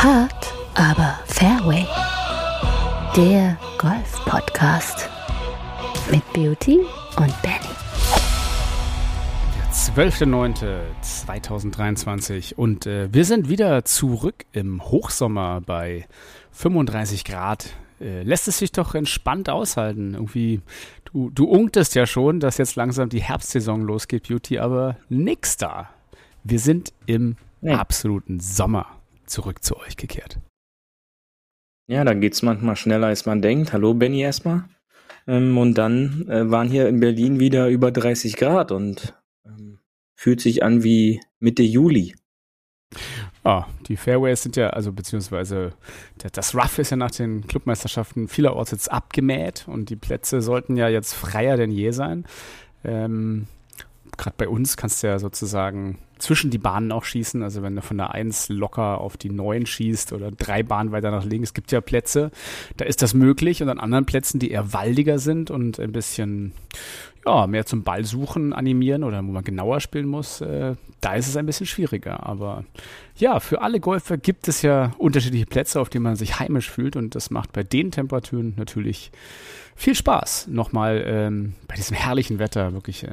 Hart aber Fairway, der Golf-Podcast mit Beauty und Benny. 12.09.2023 und wir sind wieder zurück im Hochsommer bei 35 Grad. Lässt es sich doch entspannt aushalten. Irgendwie, du unktest ja schon, dass jetzt langsam die Herbstsaison losgeht, Beauty, aber nix da. Wir sind im absoluten Sommer zurück zu euch gekehrt. Ja, da geht's manchmal schneller, als man denkt. Hallo Benny erstmal. Und dann waren hier in Berlin wieder über 30 Grad und fühlt sich an wie Mitte Juli. Die Fairways sind ja, also beziehungsweise das Rough ist ja nach den Clubmeisterschaften vielerorts jetzt abgemäht und die Plätze sollten ja jetzt freier denn je sein. Gerade bei uns kannst du ja sozusagen zwischen die Bahnen auch schießen, also wenn du von der 1 locker auf die 9 schießt oder 3 Bahnen weiter nach links, es gibt ja Plätze, da ist das möglich und an anderen Plätzen, die eher waldiger sind und ein bisschen mehr zum Ball suchen animieren oder wo man genauer spielen muss, da ist es ein bisschen schwieriger, aber ja, für alle Golfer gibt es ja unterschiedliche Plätze, auf denen man sich heimisch fühlt und das macht bei den Temperaturen natürlich viel Spaß, nochmal bei diesem herrlichen Wetter, wirklich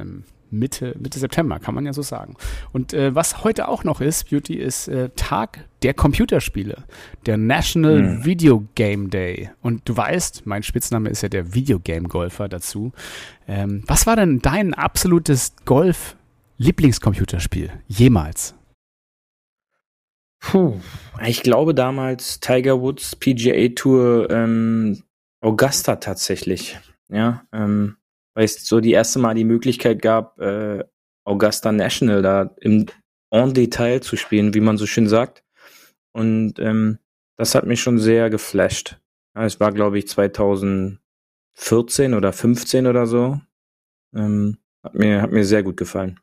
Mitte September, kann man ja so sagen. Und was heute auch noch ist, Beauty, ist Tag der Computerspiele, der National Video Game Day. Und du weißt, mein Spitzname ist ja der Videogame-Golfer dazu. Was war denn dein absolutes Golf-Lieblingscomputerspiel jemals? Ich glaube damals Tiger Woods PGA Tour Augusta tatsächlich. Ja, weil es so die erste Mal die Möglichkeit gab, Augusta National da en Detail zu spielen, wie man so schön sagt. Und das hat mich schon sehr geflasht. Ja, es war, glaube ich, 2014 oder 15 oder so. Hat mir sehr gut gefallen.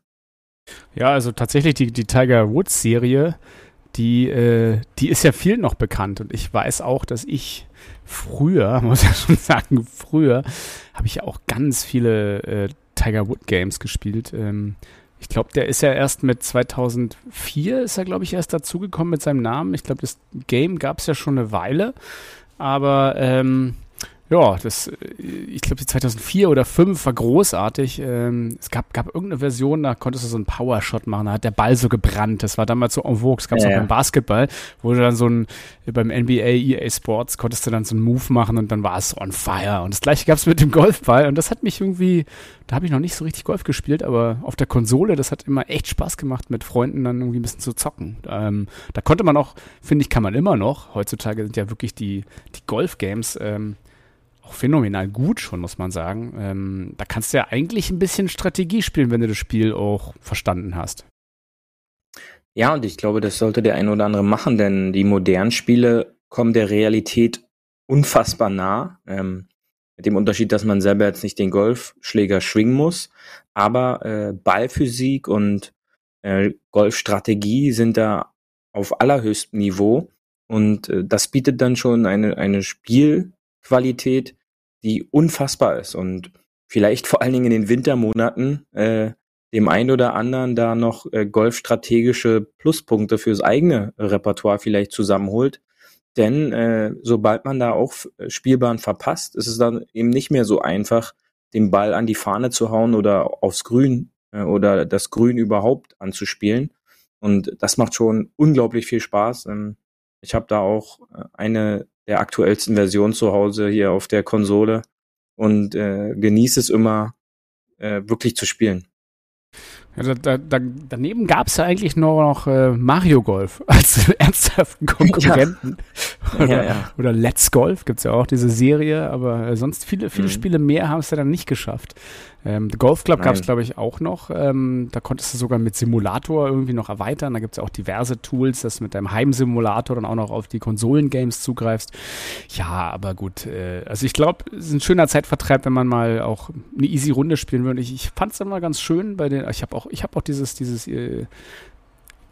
Ja, also tatsächlich die Tiger Woods Serie, die ist ja viel noch bekannt. Und ich weiß auch, dass ich früher habe ich ja auch ganz viele Tiger Wood Games gespielt. Ich glaube, der ist ja erst mit 2004 erst dazugekommen mit seinem Namen. Ich glaube, das Game gab es ja schon eine Weile, aber ich glaube, die 2004 oder 2005 war großartig. Es gab irgendeine Version, da konntest du so einen Powershot machen, da hat der Ball so gebrannt. Das war damals so en vogue. Das gab es auch beim Basketball, wo du dann beim NBA, EA Sports, konntest du dann so einen Move machen und dann war es on fire. Und das gleiche gab es mit dem Golfball und das hat mich irgendwie, da habe ich noch nicht so richtig Golf gespielt, aber auf der Konsole, das hat immer echt Spaß gemacht, mit Freunden dann irgendwie ein bisschen zu zocken. Da konnte man auch, finde ich, kann man immer noch, heutzutage sind ja wirklich die Golf-Games, auch phänomenal gut schon, muss man sagen. Da kannst du ja eigentlich ein bisschen Strategie spielen, wenn du das Spiel auch verstanden hast. Ja, und ich glaube, das sollte der ein oder andere machen, denn die modernen Spiele kommen der Realität unfassbar nah. Mit dem Unterschied, dass man selber jetzt nicht den Golfschläger schwingen muss, aber Ballphysik und Golfstrategie sind da auf allerhöchstem Niveau und das bietet dann schon eine Spielqualität, die unfassbar ist und vielleicht vor allen Dingen in den Wintermonaten dem einen oder anderen da noch golfstrategische Pluspunkte fürs eigene Repertoire vielleicht zusammenholt. Denn sobald man da auch Spielbahn verpasst, ist es dann eben nicht mehr so einfach, den Ball an die Fahne zu hauen oder aufs Grün oder das Grün überhaupt anzuspielen. Und das macht schon unglaublich viel Spaß. Ich habe da auch eine der aktuellsten Version zu Hause hier auf der Konsole und genieße es immer, wirklich zu spielen. Also daneben gab es ja eigentlich noch Mario Golf als ernsthaften Konkurrenten. Oder Let's Golf gibt es ja auch, diese Serie, aber sonst viele Spiele mehr haben es ja dann nicht geschafft. The Golf Club gab es, glaube ich, auch noch. Da konntest du sogar mit Simulator irgendwie noch erweitern. Da gibt es ja auch diverse Tools, dass du mit deinem Heimsimulator dann auch noch auf die Konsolengames zugreifst. Ja, aber gut. Also ich glaube, es ist ein schöner Zeitvertreib, wenn man mal auch eine easy Runde spielen würde. Ich fand es immer ganz schön bei den. Ich habe auch dieses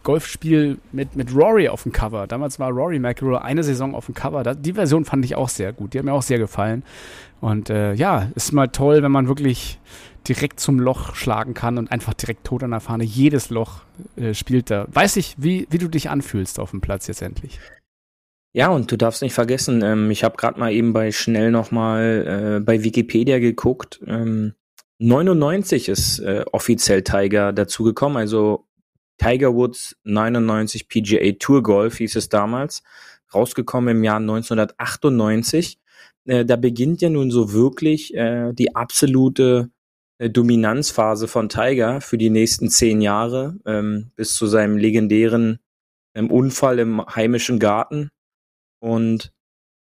Golfspiel mit Rory auf dem Cover. Damals war Rory McIlroy eine Saison auf dem Cover. Die Version fand ich auch sehr gut. Die hat mir auch sehr gefallen. Und ist mal toll, wenn man wirklich direkt zum Loch schlagen kann und einfach direkt tot an der Fahne. Jedes Loch spielt da. Weiß ich, wie du dich anfühlst auf dem Platz jetzt endlich. Ja, und du darfst nicht vergessen, ich habe gerade mal eben bei schnell nochmal bei Wikipedia geguckt. 99 ist offiziell Tiger dazugekommen, also Tiger Woods 99 PGA Tour Golf hieß es damals, rausgekommen im Jahr 1998. Da beginnt ja nun so wirklich die absolute Dominanzphase von Tiger für die nächsten 10 Jahre bis zu seinem legendären Unfall im heimischen Garten. Und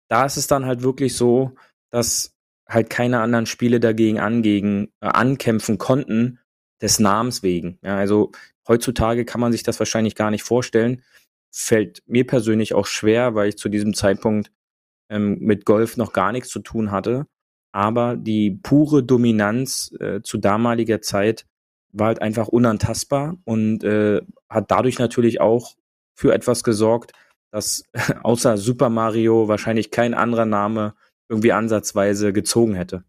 da ist es dann halt wirklich so, dass halt keine anderen Spiele dagegen ankämpfen konnten, des Namens wegen. Ja, also heutzutage kann man sich das wahrscheinlich gar nicht vorstellen. Fällt mir persönlich auch schwer, weil ich zu diesem Zeitpunkt mit Golf noch gar nichts zu tun hatte. Aber die pure Dominanz zu damaliger Zeit war halt einfach unantastbar und hat dadurch natürlich auch für etwas gesorgt, dass außer Super Mario wahrscheinlich kein anderer Name irgendwie ansatzweise gezogen hätte.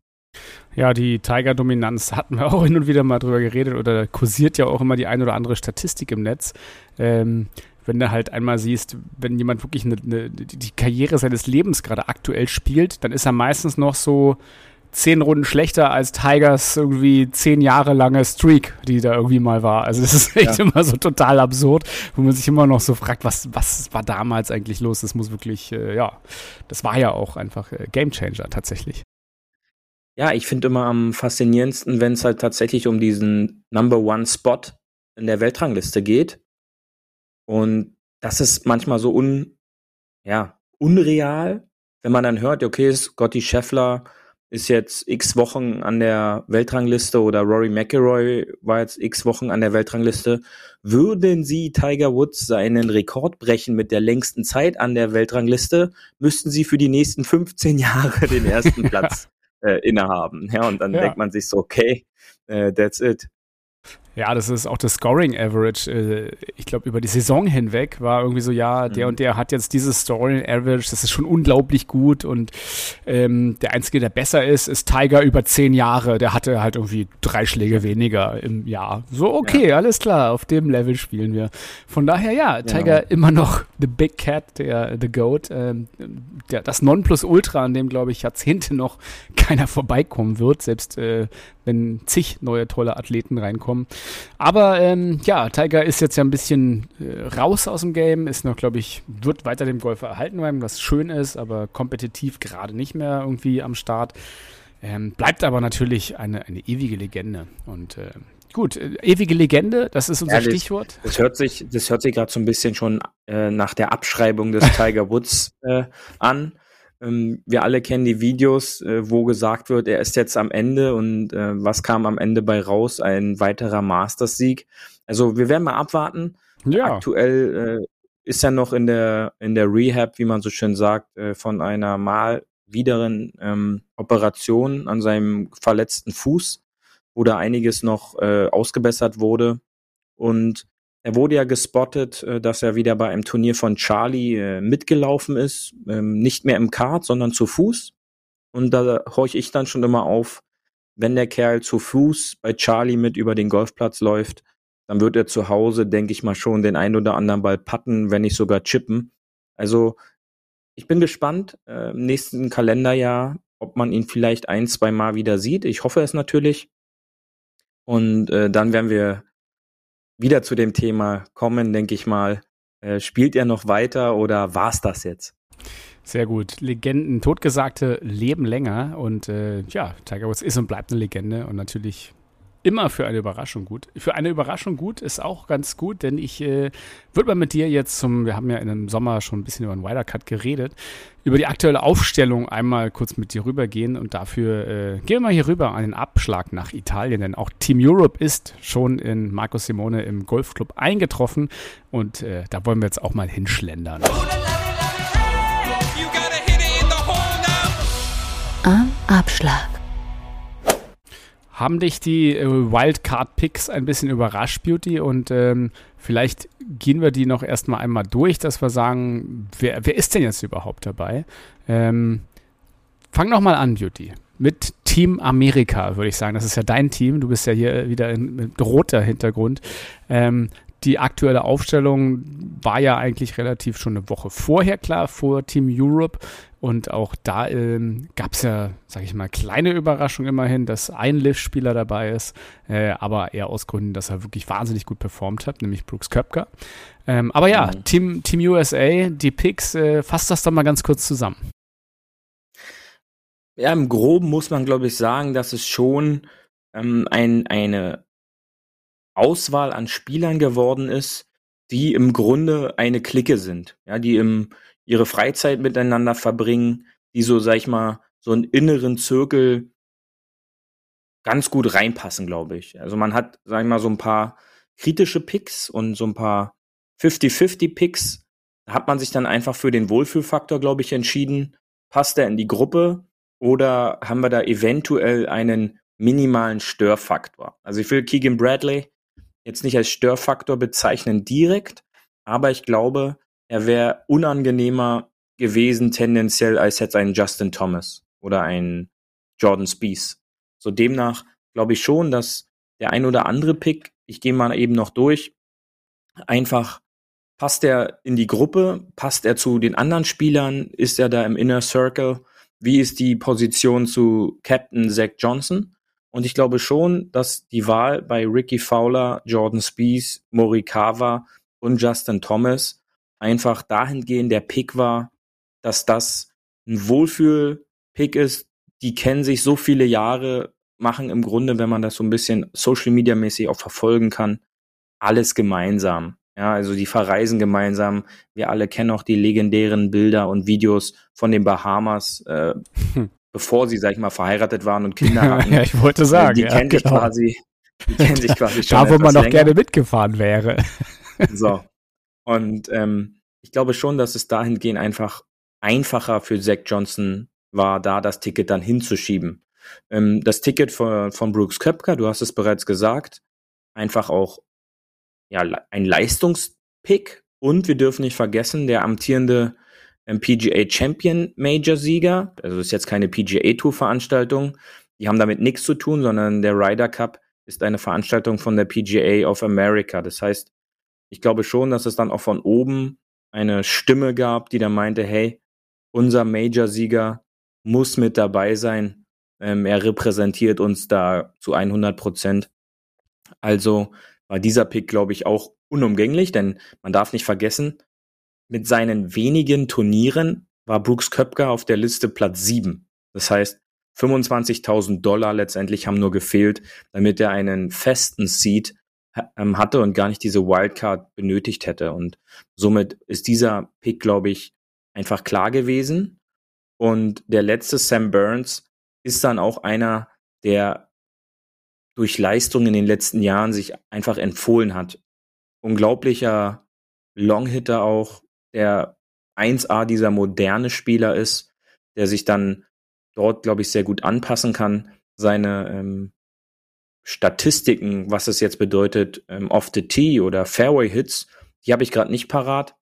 Ja, die Tiger-Dominanz hatten wir auch hin und wieder mal drüber geredet oder kursiert ja auch immer die ein oder andere Statistik im Netz. Wenn du halt einmal siehst, wenn jemand wirklich die Karriere seines Lebens gerade aktuell spielt, dann ist er meistens noch so 10 Runden schlechter als Tigers irgendwie 10 Jahre lange Streak, die da irgendwie mal war. Also das ist echt immer so total absurd, wo man sich immer noch so fragt, was war damals eigentlich los? Das muss wirklich, das war ja auch einfach Gamechanger tatsächlich. Ja, ich finde immer am faszinierendsten, wenn es halt tatsächlich um diesen Number-One-Spot in der Weltrangliste geht. Und das ist manchmal so unreal, wenn man dann hört, okay, Scottie Scheffler ist jetzt x Wochen an der Weltrangliste oder Rory McIlroy war jetzt x Wochen an der Weltrangliste. Würden sie Tiger Woods seinen Rekord brechen mit der längsten Zeit an der Weltrangliste, müssten sie für die nächsten 15 Jahre den ersten Platz innehaben. Ja, und dann denkt man sich so, okay, that's it. Ja, das ist auch das Scoring Average. Ich glaube, über die Saison hinweg war irgendwie so, der und der hat jetzt dieses Scoring Average, das ist schon unglaublich gut und der Einzige, der besser ist, ist Tiger über 10 Jahre. Der hatte halt irgendwie 3 Schläge weniger im Jahr. So, okay, alles klar, auf dem Level spielen wir. Von daher, Tiger immer noch the Big Cat, the Goat, das Nonplusultra, an dem, glaube ich, Jahrzehnte noch keiner vorbeikommen wird, selbst wenn zig neue tolle Athleten reinkommen. Aber Tiger ist jetzt ja ein bisschen raus aus dem Game, ist noch, glaube ich, wird weiter dem Golfer erhalten bleiben, was schön ist, aber kompetitiv gerade nicht mehr irgendwie am Start. Bleibt aber natürlich eine ewige Legende. Und ewige Legende, das ist unser Stichwort. Das hört sich gerade so ein bisschen schon nach der Abschreibung des Tiger Woods an. Wir alle kennen die Videos, wo gesagt wird, er ist jetzt am Ende und was kam am Ende bei raus? Ein weiterer Masters-Sieg. Also wir werden mal abwarten. Ja. Aktuell ist er noch in der Rehab, wie man so schön sagt, von einer mal wideren Operation an seinem verletzten Fuß, wo da einiges noch ausgebessert wurde. Und er wurde ja gespottet, dass er wieder bei einem Turnier von Charlie mitgelaufen ist, nicht mehr im Kart, sondern zu Fuß. Und da horche ich dann schon immer auf, wenn der Kerl zu Fuß bei Charlie mit über den Golfplatz läuft, dann wird er zu Hause, denke ich mal, schon den einen oder anderen Ball putten, wenn nicht sogar chippen. Also ich bin gespannt im nächsten Kalenderjahr, ob man ihn vielleicht 1-2 Mal wieder sieht. Ich hoffe es natürlich. Und dann werden wir wieder zu dem Thema kommen, denke ich mal. Spielt er noch weiter oder war's das jetzt? Sehr gut. Legenden, Totgesagte leben länger und Tiger Woods ist und bleibt eine Legende und natürlich immer für eine Überraschung gut. Für eine Überraschung gut ist auch ganz gut, denn ich würde mal mit dir jetzt wir haben ja in dem Sommer schon ein bisschen über den Ryder Cup geredet, über die aktuelle Aufstellung einmal kurz mit dir rübergehen und dafür gehen wir mal hier rüber an den Abschlag nach Italien, denn auch Team Europe ist schon in Marco Simone im Golfclub eingetroffen und da wollen wir jetzt auch mal hinschlendern. Am Abschlag. Haben dich die Wildcard-Picks ein bisschen überrascht, Beauty? Und vielleicht gehen wir die noch erstmal einmal durch, dass wir sagen, wer ist denn jetzt überhaupt dabei? Fang nochmal an, Beauty. Mit Team Amerika, würde ich sagen. Das ist ja dein Team. Du bist ja hier wieder mit roter Hintergrund. Die aktuelle Aufstellung, war ja eigentlich relativ schon eine Woche vorher klar, vor Team Europe. Und auch da gab es ja, sag ich mal, kleine Überraschung immerhin, dass ein Liv-Spieler dabei ist, aber eher aus Gründen, dass er wirklich wahnsinnig gut performt hat, nämlich Brooks Koepka. Aber ja, Team USA, die Picks, fasst das doch mal ganz kurz zusammen. Ja, im Groben muss man, glaube ich, sagen, dass es schon eine Auswahl an Spielern geworden ist, die im Grunde eine Clique sind, ja, die ihre Freizeit miteinander verbringen, die so, sag ich mal, so einen inneren Zirkel ganz gut reinpassen, glaube ich. Also man hat, sag ich mal, so ein paar kritische Picks und so ein paar 50-50 Picks. Da hat man sich dann einfach für den Wohlfühlfaktor, glaube ich, entschieden. Passt er in die Gruppe oder haben wir da eventuell einen minimalen Störfaktor? Also ich will Keegan Bradley jetzt nicht als Störfaktor bezeichnen direkt, aber ich glaube, er wäre unangenehmer gewesen tendenziell als jetzt ein Justin Thomas oder ein Jordan Spieth. So demnach glaube ich schon, dass der ein oder andere Pick, ich gehe mal eben noch durch, einfach passt er in die Gruppe, passt er zu den anderen Spielern, ist er da im Inner Circle, wie ist die Position zu Captain Zach Johnson? Und ich glaube schon, dass die Wahl bei Ricky Fowler, Jordan Spieth, Morikawa und Justin Thomas einfach dahingehend der Pick war, dass das ein Wohlfühl-Pick ist. Die kennen sich so viele Jahre, machen im Grunde, wenn man das so ein bisschen Social-Media-mäßig auch verfolgen kann, alles gemeinsam. Ja, also die verreisen gemeinsam. Wir alle kennen auch die legendären Bilder und Videos von den Bahamas, bevor sie, sag ich mal, verheiratet waren und Kinder hatten. Ja, ich wollte sagen. Die kennen sich quasi, schon da, wo man noch länger gerne mitgefahren wäre. So. Und ich glaube schon, dass es dahingehend einfach einfacher für Zach Johnson war, da das Ticket dann hinzuschieben. Das Ticket von Brooks Koepka, du hast es bereits gesagt, einfach auch ja ein Leistungspick. Und wir dürfen nicht vergessen, der amtierende PGA Champion Major-Sieger, also ist jetzt keine PGA-Tour-Veranstaltung, die haben damit nichts zu tun, sondern der Ryder Cup ist eine Veranstaltung von der PGA of America. Das heißt, ich glaube schon, dass es dann auch von oben eine Stimme gab, die da meinte, hey, unser Major-Sieger muss mit dabei sein. Er repräsentiert uns da zu 100%. Also war dieser Pick, glaube ich, auch unumgänglich, denn man darf nicht vergessen, mit seinen wenigen Turnieren war Brooks Koepka auf der Liste Platz 7. Das heißt, $25.000 letztendlich haben nur gefehlt, damit er einen festen Seat hatte und gar nicht diese Wildcard benötigt hätte. Und somit ist dieser Pick, glaube ich, einfach klar gewesen. Und der letzte, Sam Burns, ist dann auch einer, der durch Leistung in den letzten Jahren sich einfach empfohlen hat. Unglaublicher Longhitter auch, der 1A dieser moderne Spieler ist, der sich dann dort, glaube ich, sehr gut anpassen kann. Seine Statistiken, was es jetzt bedeutet, off the tee oder Fairway Hits, die habe ich gerade nicht parat,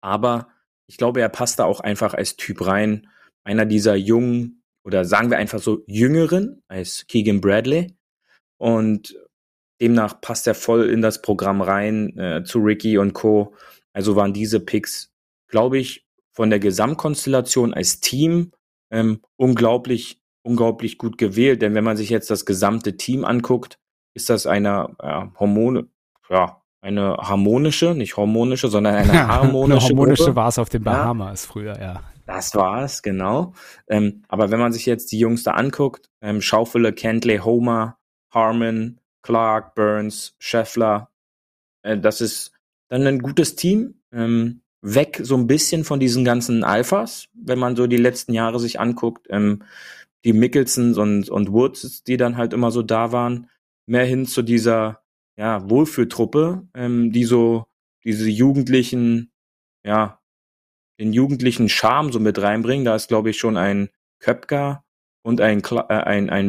aber ich glaube, er passt da auch einfach als Typ rein, einer dieser jungen oder sagen wir einfach so jüngeren als Keegan Bradley, und demnach passt er voll in das Programm rein zu Ricky und Co. Also waren diese Picks, glaube ich, von der Gesamtkonstellation als Team unglaublich gut gewählt, denn wenn man sich jetzt das gesamte Team anguckt, ist das eine harmonische Gruppe. Harmonische war es auf den Bahamas früher, ja. Das war es, genau. Aber wenn man sich jetzt die Jungs da anguckt, Schauffele, Cantlay, Homer, Harmon, Clark, Burns, Scheffler, das ist dann ein gutes Team, weg so ein bisschen von diesen ganzen Alphas, wenn man so die letzten Jahre sich anguckt, die Mickelsons und Woods, die dann halt immer so da waren, mehr hin zu dieser ja, Wohlfühltruppe, die so diese Jugendlichen, ja, den jugendlichen Charme so mit reinbringen. Da ist, glaube ich, schon ein Koepka und ein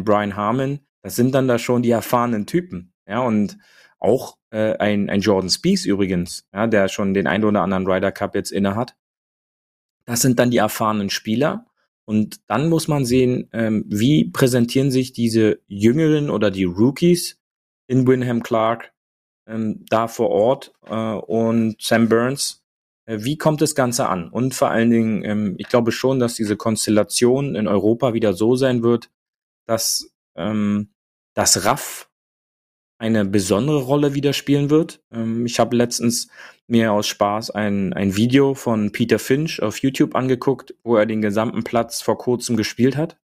Brian Harmon. Das sind dann da schon die erfahrenen Typen. Ja, und auch ein Jordan Spieth übrigens, ja, der schon den einen oder anderen Ryder Cup jetzt inne hat. Das sind dann die erfahrenen Spieler. Und dann muss man sehen, wie präsentieren sich diese Jüngeren oder die Rookies in Wyndham Clark, da vor Ort und Sam Burns. Wie kommt das Ganze an? Und vor allen Dingen, ich glaube schon, dass diese Konstellation in Europa wieder so sein wird, dass das Raff eine besondere Rolle wieder spielen wird. Ich habe letztens mir aus Spaß ein Video von Peter Finch auf YouTube angeguckt, wo er den gesamten Platz vor kurzem gespielt hat.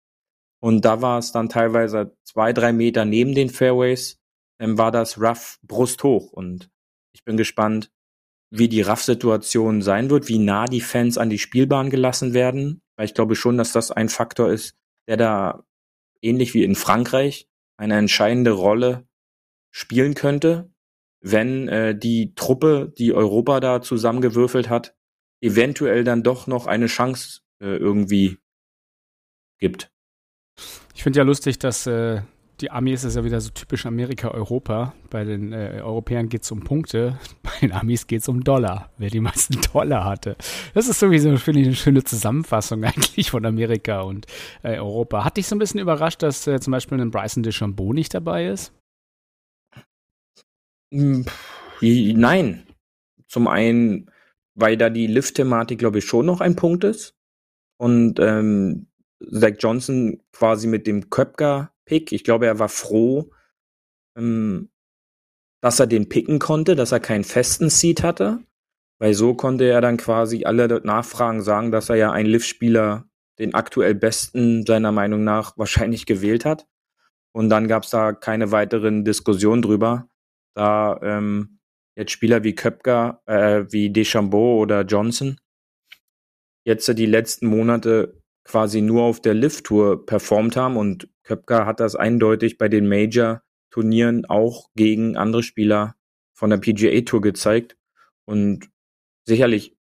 Und da war es dann teilweise 2-3 Meter neben den Fairways, war das Rough brusthoch. Und ich bin gespannt, wie die Rough-Situation sein wird, wie nah die Fans an die Spielbahn gelassen werden. Weil ich glaube schon, dass das ein Faktor ist, der da ähnlich wie in Frankreich eine entscheidende Rolle spielen könnte, wenn die Truppe, die Europa da zusammengewürfelt hat, eventuell dann doch noch eine Chance irgendwie gibt. Ich finde ja lustig, dass die Amis, das ist ja wieder so typisch Amerika-Europa. Bei den Europäern geht es um Punkte, bei den Amis geht es um Dollar, wer die meisten Dollar hatte. Das ist sowieso, finde ich, eine schöne Zusammenfassung eigentlich von Amerika und Europa. Hat dich so ein bisschen überrascht, dass zum Beispiel ein Bryson DeChambeau nicht dabei ist? Nein. Zum einen, weil da die Lift-Thematik, glaube ich, schon noch ein Punkt ist. Und Zach Johnson quasi mit dem Koepka-Pick. Ich glaube, er war froh, dass er den picken konnte, dass er keinen festen Seed hatte, weil so konnte er dann quasi alle Nachfragen sagen, dass er ja einen Liv-Spieler, den aktuell besten seiner Meinung nach, wahrscheinlich gewählt hat. Und dann gab es da keine weiteren Diskussionen drüber, da jetzt Spieler wie Koepka, wie DeChambeau oder Johnson jetzt die letzten Monate quasi nur auf der Liv-Tour performt haben, und Koepka hat das eindeutig bei den Major-Turnieren auch gegen andere Spieler von der PGA-Tour gezeigt. Und sicherlich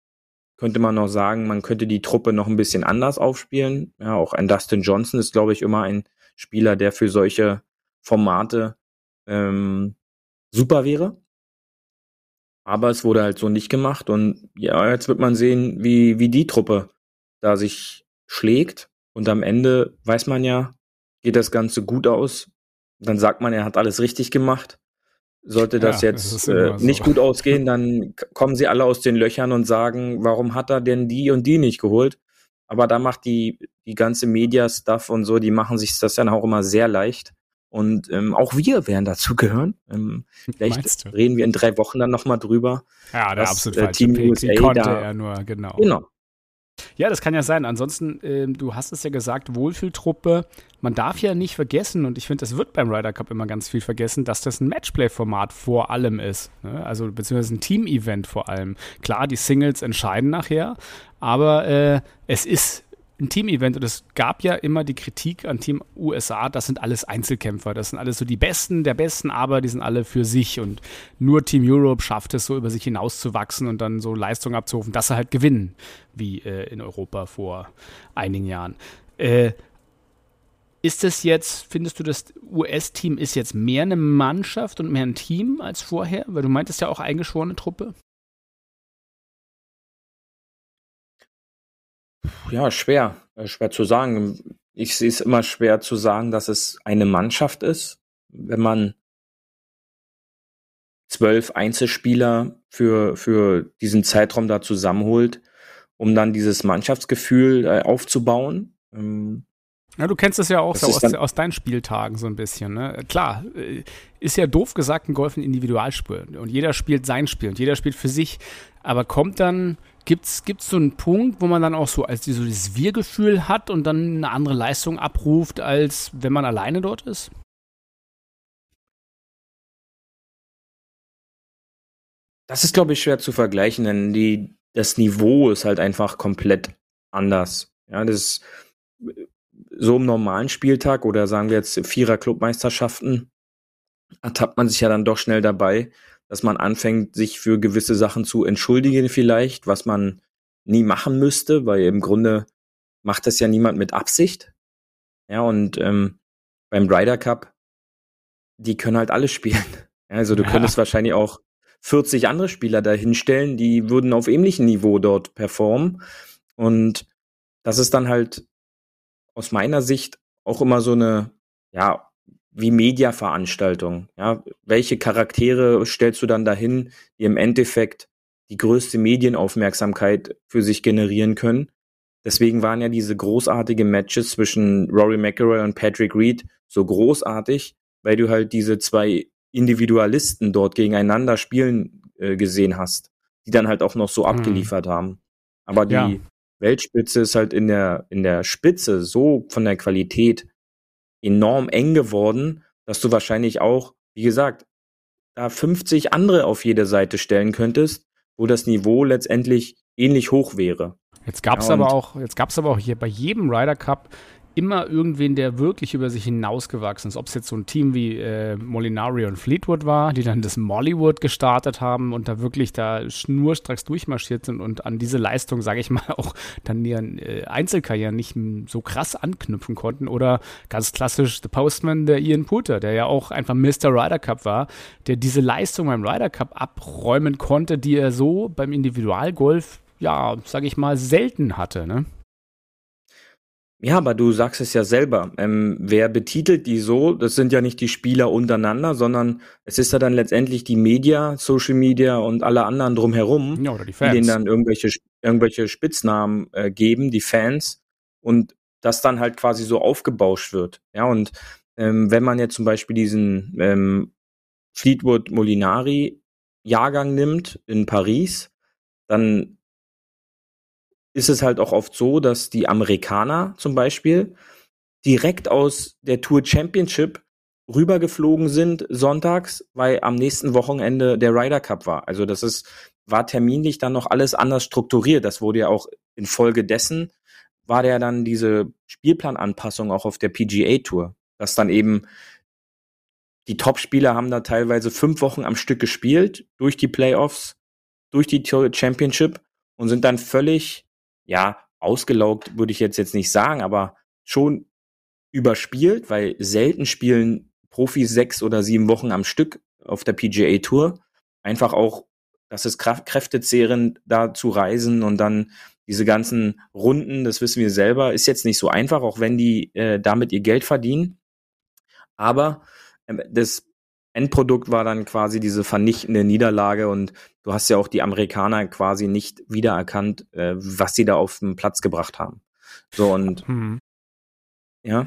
könnte man noch sagen, man könnte die Truppe noch ein bisschen anders aufspielen. Ja, auch ein Dustin Johnson ist, glaube ich, immer ein Spieler, der für solche Formate super wäre. Aber es wurde halt so nicht gemacht, und ja, jetzt wird man sehen, wie die Truppe da sich schlägt, und am Ende weiß man ja, geht das Ganze gut aus, dann sagt man, er hat alles richtig gemacht. Sollte das jetzt nicht gut ausgehen, dann kommen sie alle aus den Löchern und sagen, warum hat er denn die und die nicht geholt? Aber da macht die ganze Media-Stuff und so, die machen sich das dann auch immer sehr leicht, und auch wir werden dazu gehören. Vielleicht reden wir in 3 Wochen dann nochmal drüber. Ja, der absolut Team USA konnte er nur, genau. Ja, das kann ja sein. Ansonsten, du hast es ja gesagt, Wohlfühltruppe. Man darf ja nicht vergessen, und ich finde, das wird beim Ryder Cup immer ganz viel vergessen, dass das ein Matchplay-Format vor allem ist, ne? Also beziehungsweise ein Team-Event vor allem. Klar, die Singles entscheiden nachher, aber es ist ein Team-Event, und es gab ja immer die Kritik an Team USA, das sind alles Einzelkämpfer, das sind alles so die Besten der Besten, aber die sind alle für sich, und nur Team Europe schafft es so, über sich hinauszuwachsen und dann so Leistung abzurufen, dass sie halt gewinnen, wie in Europa vor einigen Jahren. Ist es jetzt, findest du, das US-Team ist jetzt mehr eine Mannschaft und mehr ein Team als vorher? Weil du meintest ja auch eingeschworene Truppe. Ja, schwer zu sagen. Ich sehe es immer schwer zu sagen, dass es eine Mannschaft ist. Wenn man 12 Einzelspieler für diesen Zeitraum da zusammenholt, um dann dieses Mannschaftsgefühl aufzubauen. Ja, du kennst es ja auch aus deinen Spieltagen so ein bisschen, ne? Klar, ist ja doof gesagt, im Golf ein Individualspiel. Und jeder spielt sein Spiel und jeder spielt für sich. Aber kommt dann, gibt's so einen Punkt, wo man dann auch so als so dieses Wir-Gefühl hat und dann eine andere Leistung abruft, als wenn man alleine dort ist? Das ist, glaube ich, schwer zu vergleichen, denn das Niveau ist halt einfach komplett anders. Ja, das ist so im normalen Spieltag, oder sagen wir jetzt Vierer-Clubmeisterschaften, ertappt man sich ja dann doch schnell dabei, dass man anfängt, sich für gewisse Sachen zu entschuldigen vielleicht, was man nie machen müsste, weil im Grunde macht das ja niemand mit Absicht. Ja, und beim Ryder Cup, die können halt alles spielen. Also du könntest wahrscheinlich auch 40 andere Spieler da hinstellen, die würden auf ähnlichem Niveau dort performen. Und das ist dann halt aus meiner Sicht auch immer so eine, ja, wie Mediaveranstaltungen. Ja? Welche Charaktere stellst du dann dahin, die im Endeffekt die größte Medienaufmerksamkeit für sich generieren können? Deswegen waren ja diese großartigen Matches zwischen Rory McIlroy und Patrick Reed so großartig, weil du halt diese zwei Individualisten dort gegeneinander spielen gesehen hast, die dann halt auch noch so abgeliefert haben. Aber die Weltspitze ist halt in der Spitze so von der Qualität enorm eng geworden, dass du wahrscheinlich auch, wie gesagt, da 50 andere auf jede Seite stellen könntest, wo das Niveau letztendlich ähnlich hoch wäre. Jetzt gab's aber auch hier bei jedem Ryder Cup immer irgendwen, der wirklich über sich hinausgewachsen ist. Ob es jetzt so ein Team wie Molinari und Fleetwood war, die dann das Mollywood gestartet haben und da wirklich da schnurstracks durchmarschiert sind und an diese Leistung, sage ich mal, auch dann ihren Einzelkarrieren nicht so krass anknüpfen konnten. Oder ganz klassisch The Postman, der Ian Poulter, der ja auch einfach Mr. Ryder Cup war, der diese Leistung beim Ryder Cup abräumen konnte, die er so beim Individualgolf, ja, sage ich mal, selten hatte, ne? Ja, aber du sagst es ja selber. Wer betitelt die so? Das sind ja nicht die Spieler untereinander, sondern es ist ja dann letztendlich die Media, Social Media und alle anderen drumherum, ja, oder die Fans, die denen dann irgendwelche Spitznamen geben, die Fans, und das dann halt quasi so aufgebauscht wird. Ja, und wenn man jetzt zum Beispiel diesen Fleetwood-Molinari-Jahrgang nimmt in Paris, dann ist es halt auch oft so, dass die Amerikaner zum Beispiel direkt aus der Tour Championship rübergeflogen sind sonntags, weil am nächsten Wochenende der Ryder Cup war. Also das war terminlich dann noch alles anders strukturiert. Das wurde ja auch infolgedessen, war ja dann diese Spielplananpassung auch auf der PGA Tour, dass dann eben die Top-Spieler haben da teilweise 5 Wochen am Stück gespielt, durch die Playoffs, durch die Tour Championship und sind dann völlig ausgelaugt würde ich jetzt nicht sagen, aber schon überspielt, weil selten spielen Profis 6 oder 7 Wochen am Stück auf der PGA Tour. Einfach auch, das ist kräftezehrend, da zu reisen und dann diese ganzen Runden, das wissen wir selber, ist jetzt nicht so einfach, auch wenn die damit ihr Geld verdienen. Aber das Endprodukt war dann quasi diese vernichtende Niederlage und du hast ja auch die Amerikaner quasi nicht wiedererkannt, was sie da auf den Platz gebracht haben. So und Ja,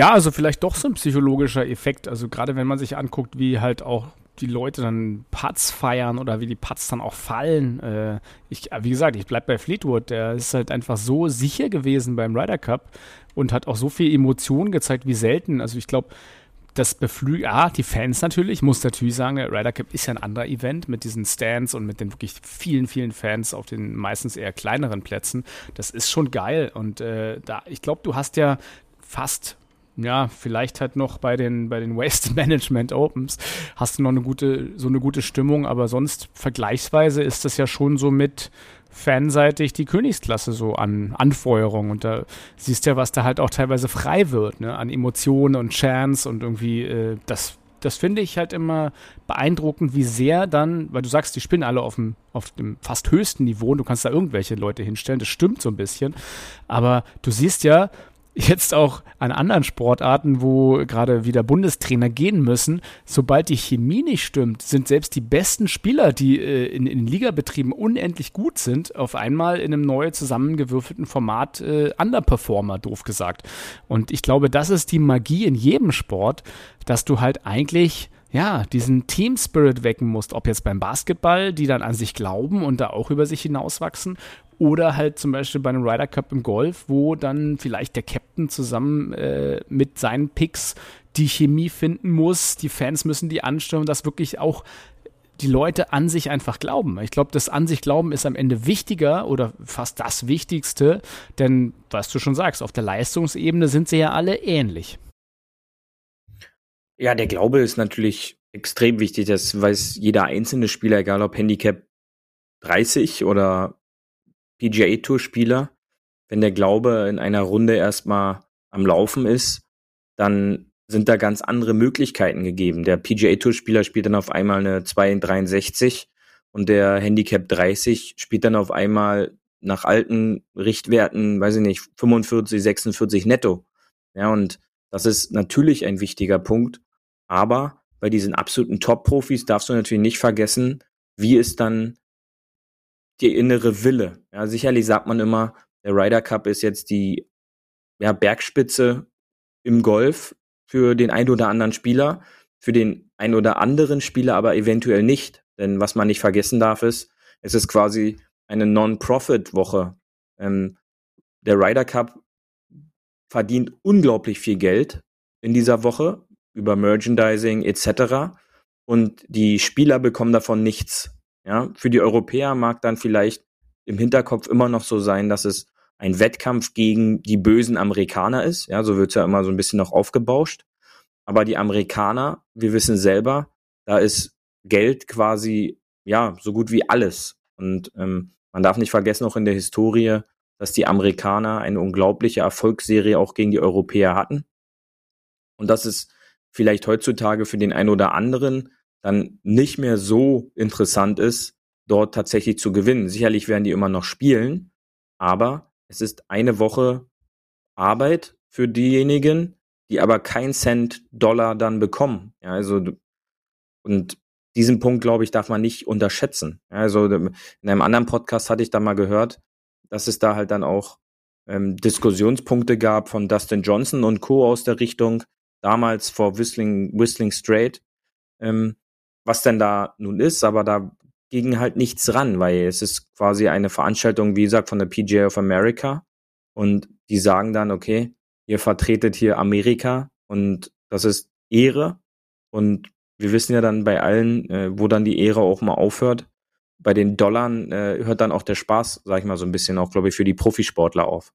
also vielleicht doch so ein psychologischer Effekt, also gerade wenn man sich anguckt, wie halt auch die Leute dann Putts feiern oder wie die Putts dann auch fallen. Wie gesagt, ich bleib bei Fleetwood. Der ist halt einfach so sicher gewesen beim Ryder Cup und hat auch so viel Emotionen gezeigt wie selten. Also ich glaube, das die Fans natürlich, ich muss natürlich sagen, der Ryder Cup ist ja ein anderer Event mit diesen Stands und mit den wirklich vielen, vielen Fans auf den meistens eher kleineren Plätzen. Das ist schon geil und ich glaube, du hast ja fast, vielleicht halt noch bei den Waste Management Opens hast du noch eine gute Stimmung, aber sonst vergleichsweise ist das ja schon so mit fanseitig die Königsklasse so an Anfeuerung und da siehst du ja, was da halt auch teilweise frei wird, ne, an Emotionen und Chance und irgendwie, das finde ich halt immer beeindruckend, wie sehr dann, weil du sagst, die spielen alle auf dem fast höchsten Niveau und du kannst da irgendwelche Leute hinstellen, das stimmt so ein bisschen, aber du siehst ja jetzt auch an anderen Sportarten, wo gerade wieder Bundestrainer gehen müssen, sobald die Chemie nicht stimmt, sind selbst die besten Spieler, die in Ligabetrieben unendlich gut sind, auf einmal in einem neu zusammengewürfelten Format Underperformer, doof gesagt. Und ich glaube, das ist die Magie in jedem Sport, dass du halt eigentlich diesen Team-Spirit wecken musst, ob jetzt beim Basketball, die dann an sich glauben und da auch über sich hinauswachsen, oder halt zum Beispiel bei einem Ryder Cup im Golf, wo dann vielleicht der Captain zusammen mit seinen Picks die Chemie finden muss, die Fans müssen die anstürmen, dass wirklich auch die Leute an sich einfach glauben. Ich glaube, das an sich glauben ist am Ende wichtiger oder fast das Wichtigste, denn, was du schon sagst, auf der Leistungsebene sind sie ja alle ähnlich. Ja, der Glaube ist natürlich extrem wichtig, das weiß jeder einzelne Spieler, egal ob Handicap 30 oder PGA-Tour-Spieler, wenn der Glaube in einer Runde erstmal am Laufen ist, dann sind da ganz andere Möglichkeiten gegeben. Der PGA-Tour-Spieler spielt dann auf einmal eine 263 und der Handicap 30 spielt dann auf einmal nach alten Richtwerten, 45, 46 netto. Ja, und Das ist natürlich ein wichtiger Punkt, aber bei diesen absoluten Top-Profis darfst du natürlich nicht vergessen, wie ist dann der innere Wille. Ja, sicherlich sagt man immer, der Ryder Cup ist jetzt die Bergspitze im Golf für den ein oder anderen Spieler, für den ein oder anderen Spieler aber eventuell nicht. Denn was man nicht vergessen darf ist, es ist quasi eine Non-Profit-Woche. Der Ryder Cup verdient unglaublich viel Geld in dieser Woche über Merchandising etc. Und die Spieler bekommen davon nichts. Ja, für die Europäer mag dann vielleicht im Hinterkopf immer noch so sein, dass es ein Wettkampf gegen die bösen Amerikaner ist. Ja, so wird es ja immer so ein bisschen noch aufgebauscht. Aber die Amerikaner, wir wissen selber, da ist Geld quasi so gut wie alles. Und man darf nicht vergessen, auch in der Historie, dass die Amerikaner eine unglaubliche Erfolgsserie auch gegen die Europäer hatten. Und das ist vielleicht heutzutage für den einen oder anderen dann nicht mehr so interessant ist, dort tatsächlich zu gewinnen. Sicherlich werden die immer noch spielen, aber es ist eine Woche Arbeit für diejenigen, die aber keinen Cent Dollar dann bekommen. Ja, also, und diesen Punkt, glaube ich, darf man nicht unterschätzen. Ja, also in einem anderen Podcast hatte ich da mal gehört, dass es da halt dann auch Diskussionspunkte gab von Dustin Johnson und Co. aus der Richtung, damals vor Whistling Strait, was denn da nun ist, aber da ging halt nichts ran, weil es ist quasi eine Veranstaltung, wie gesagt, von der PGA of America und die sagen dann, okay, ihr vertretet hier Amerika und das ist Ehre und wir wissen ja dann bei allen, wo dann die Ehre auch mal aufhört, bei den Dollarn hört dann auch der Spaß, sag ich mal so ein bisschen auch, glaube ich, für die Profisportler auf.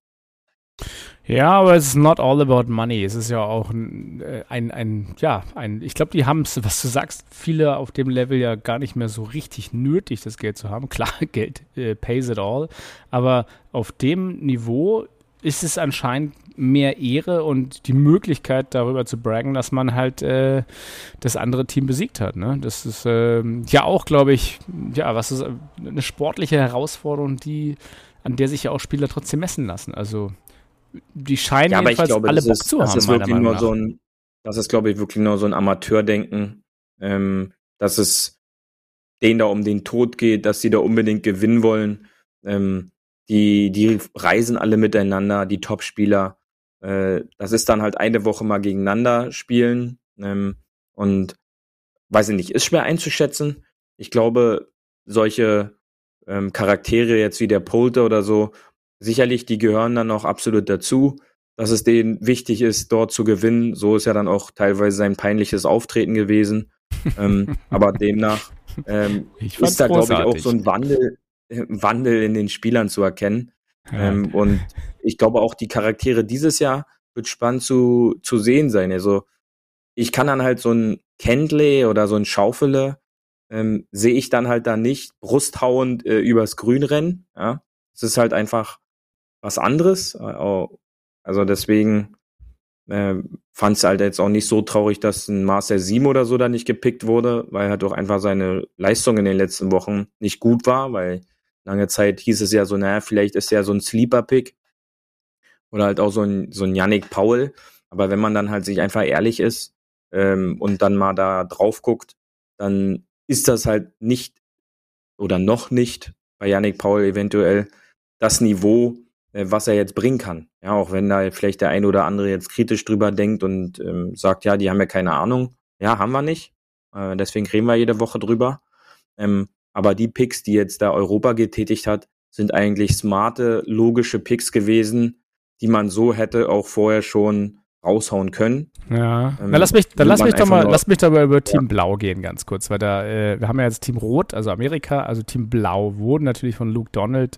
Ja, aber es ist not all about money. Es ist ja auch ich glaube, die haben es, was du sagst, viele auf dem Level ja gar nicht mehr so richtig nötig, das Geld zu haben. Klar, Geld pays it all, aber auf dem Niveau ist es anscheinend mehr Ehre und die Möglichkeit, darüber zu braggen, dass man halt das andere Team besiegt hat. Ne? Das ist auch, glaube ich, was ist eine sportliche Herausforderung, an der sich ja auch Spieler trotzdem messen lassen. Also die scheinen jedenfalls alle Bock zu haben, meiner Meinung nach. Das ist, glaube ich, wirklich nur so ein Amateurdenken, dass es denen da um den Tod geht, dass sie da unbedingt gewinnen wollen. Die reisen alle miteinander, die Topspieler. Das ist dann halt eine Woche mal gegeneinander spielen. Und weiß ich nicht, ist schwer einzuschätzen. Ich glaube, solche Charaktere jetzt wie der Poulter oder so, sicherlich, die gehören dann auch absolut dazu, dass es denen wichtig ist, dort zu gewinnen. So ist ja dann auch teilweise sein peinliches Auftreten gewesen. Aber demnach ist da, glaube ich, auch so ein Wandel in den Spielern zu erkennen. Ja. Und ich glaube auch, die Charaktere dieses Jahr wird spannend zu sehen sein. Also ich kann dann halt so ein Cantlay oder so ein Schauffele sehe ich dann halt da nicht brusthauend übers Grün rennen. Ja? Es ist halt einfach was anderes. Also deswegen fand es halt jetzt auch nicht so traurig, dass ein Master 7 oder so da nicht gepickt wurde, weil halt auch einfach seine Leistung in den letzten Wochen nicht gut war, weil lange Zeit hieß es ja so, naja, vielleicht ist ja so ein Sleeper-Pick oder halt auch so ein Yannick Paul. Aber wenn man dann halt sich einfach ehrlich ist und dann mal da drauf guckt, dann ist das halt nicht oder noch nicht bei Yannick Paul eventuell das Niveau, was er jetzt bringen kann. Ja, auch wenn da vielleicht der ein oder andere jetzt kritisch drüber denkt und sagt, ja, die haben ja keine Ahnung. Ja, haben wir nicht. Deswegen reden wir jede Woche drüber. Aber die Picks, die jetzt da Europa getätigt hat, sind eigentlich smarte, logische Picks gewesen, die man so hätte auch vorher schon raushauen können. Ja. Lass mich doch mal über Team Blau gehen, ganz kurz, weil da, wir haben ja jetzt Team Rot, also Amerika, also Team Blau wurden natürlich von Luke Donald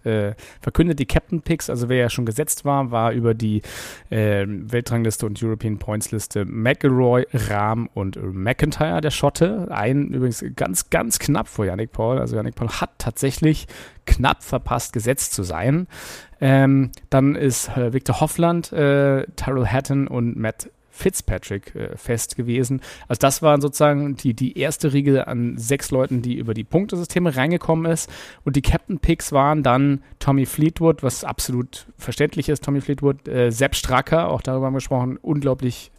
verkündet, die Captain Picks, also wer ja schon gesetzt war, war über die Weltrangliste und European Points Liste McIlroy, Rahm und MacIntyre, der Schotte, übrigens ganz, ganz knapp vor Yannick Paul, also Yannick Paul hat tatsächlich knapp verpasst, gesetzt zu sein. Dann ist Viktor Hovland, Tyrell Hatton und Matt Fitzpatrick fest gewesen. Also das waren sozusagen die erste Riege an 6 Leuten, die über die Punktesysteme reingekommen ist. Und die Captain Picks waren dann Tommy Fleetwood, was absolut verständlich ist, Sepp Straka, auch darüber haben wir gesprochen, unglaublich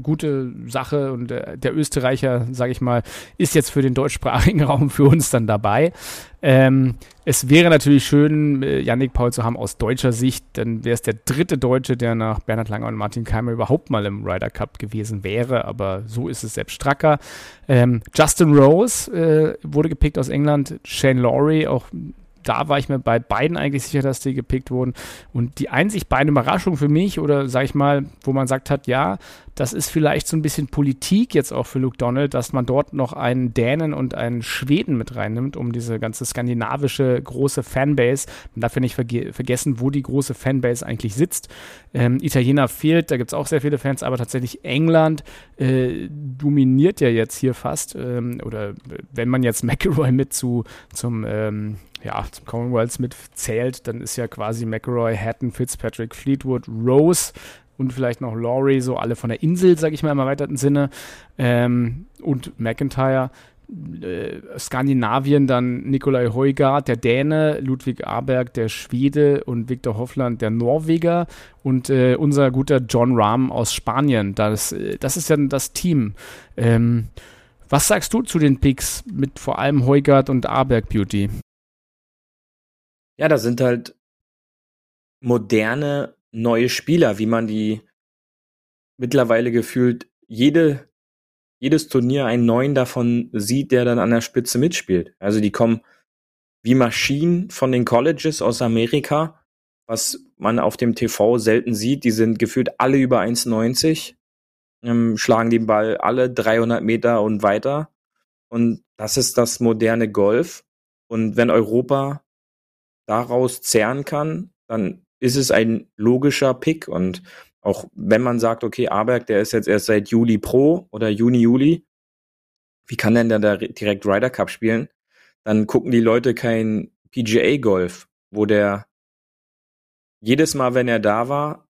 gute Sache, und der Österreicher, sage ich mal, ist jetzt für den deutschsprachigen Raum für uns dann dabei. Es wäre natürlich schön, Yannick Paul zu haben aus deutscher Sicht, dann wäre es der dritte Deutsche, der nach Bernhard Langer und Martin Keimer überhaupt mal im Ryder Cup gewesen wäre, aber so ist es Sepp Straka. Justin Rose wurde gepickt aus England, Shane Lowry, auch da war ich mir bei beiden eigentlich sicher, dass die gepickt wurden, und die einzig beiden Überraschung für mich, oder sage ich mal, wo man sagt hat, ja, das ist vielleicht so ein bisschen Politik jetzt auch für Luke Donald, dass man dort noch einen Dänen und einen Schweden mit reinnimmt, um diese ganze skandinavische große Fanbase, man darf ja nicht vergessen, wo die große Fanbase eigentlich sitzt. Italiener fehlt, da gibt es auch sehr viele Fans, aber tatsächlich England dominiert ja jetzt hier fast, oder wenn man jetzt McIlroy mit zum Commonwealth mitzählt, dann ist ja quasi McIlroy, Hatton, Fitzpatrick, Fleetwood, Rose und vielleicht noch Lowry, so alle von der Insel, sage ich mal im erweiterten Sinne, und MacIntyre. Skandinavien dann Nikolai Højgaard, der Däne, Ludvig Åberg, der Schwede, und Viktor Hovland, der Norweger, und unser guter Jon Rahm aus Spanien. Das ist ja das Team. Was sagst du zu den Picks mit vor allem Højgaard und Åberg, Beauty? Ja, das sind halt moderne, neue Spieler, wie man die mittlerweile gefühlt jedes Turnier einen neuen davon sieht, der dann an der Spitze mitspielt. Also die kommen wie Maschinen von den Colleges aus Amerika, was man auf dem TV selten sieht. Die sind gefühlt alle über 1,90, schlagen den Ball alle 300 Meter und weiter. Und das ist das moderne Golf. Und wenn Europa daraus zehren kann, dann ist es ein logischer Pick. Und auch wenn man sagt, okay, Åberg, der ist jetzt erst seit Juli Pro oder Juni, wie kann denn der direkt Ryder Cup spielen? Dann gucken die Leute kein PGA-Golf, wo der jedes Mal, wenn er da war,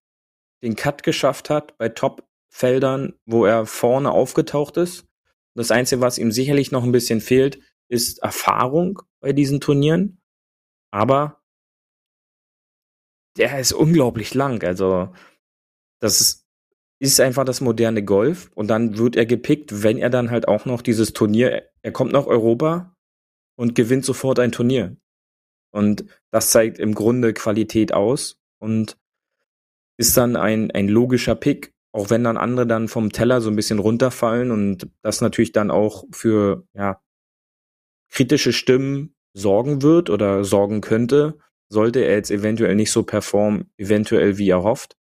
den Cut geschafft hat bei Top-Feldern, wo er vorne aufgetaucht ist. Das Einzige, was ihm sicherlich noch ein bisschen fehlt, ist Erfahrung bei diesen Turnieren. Aber der ist unglaublich lang, also das ist einfach das moderne Golf, und dann wird er gepickt, wenn er dann halt auch noch dieses Turnier, er kommt nach Europa und gewinnt sofort ein Turnier, und das zeigt im Grunde Qualität aus und ist dann ein logischer Pick, auch wenn dann andere dann vom Teller so ein bisschen runterfallen und das natürlich dann auch für kritische Stimmen sorgen wird oder sorgen könnte, sollte er jetzt eventuell nicht so performen, eventuell wie er hofft.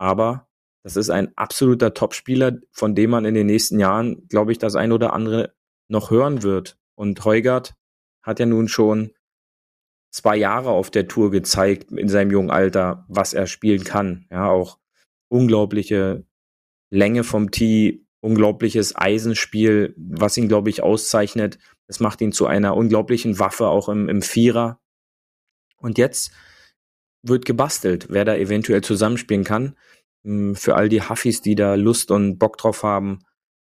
Aber das ist ein absoluter Topspieler, von dem man in den nächsten Jahren, glaube ich, das ein oder andere noch hören wird. Und Højgaard hat ja nun schon 2 Jahre auf der Tour gezeigt, in seinem jungen Alter, was er spielen kann. Ja, auch unglaubliche Länge vom Tee, unglaubliches Eisenspiel, was ihn, glaube ich, auszeichnet. Das macht ihn zu einer unglaublichen Waffe, auch im Vierer. Und jetzt wird gebastelt, wer da eventuell zusammenspielen kann. Für all die Huffis, die da Lust und Bock drauf haben,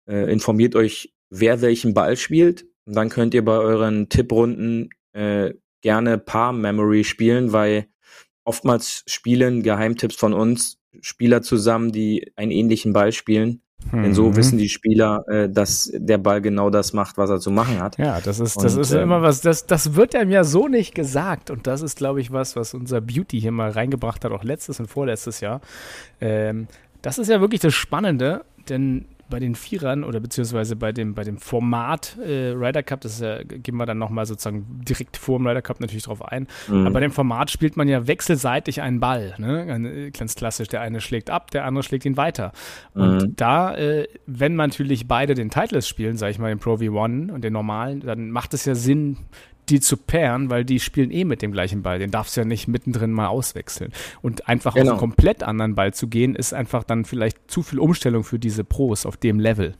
informiert euch, wer welchen Ball spielt. Und dann könnt ihr bei euren Tipprunden gerne Paar-Memory spielen, weil oftmals spielen Geheimtipps von uns Spieler zusammen, die einen ähnlichen Ball spielen. Denn so wissen die Spieler, dass der Ball genau das macht, was er zu machen hat. Ja, das ist immer was, das wird einem ja so nicht gesagt. Und das ist, glaube ich, was unser Beauty hier mal reingebracht hat, auch letztes und vorletztes Jahr. Das ist ja wirklich das Spannende, denn bei den Vierern oder beziehungsweise bei dem Format Ryder Cup, das ist ja, gehen wir dann nochmal sozusagen direkt vor dem Ryder Cup natürlich drauf ein, aber bei dem Format spielt man ja wechselseitig einen Ball, ne? Ganz klassisch, der eine schlägt ab, der andere schlägt ihn weiter. Und da, wenn man natürlich beide den Titleist spielen, sage ich mal, den Pro V1 und den normalen, dann macht es ja Sinn, die zu pairen, weil die spielen mit dem gleichen Ball. Den darfst du ja nicht mittendrin mal auswechseln. Und einfach auf einen komplett anderen Ball zu gehen, ist einfach dann vielleicht zu viel Umstellung für diese Pros auf dem Level.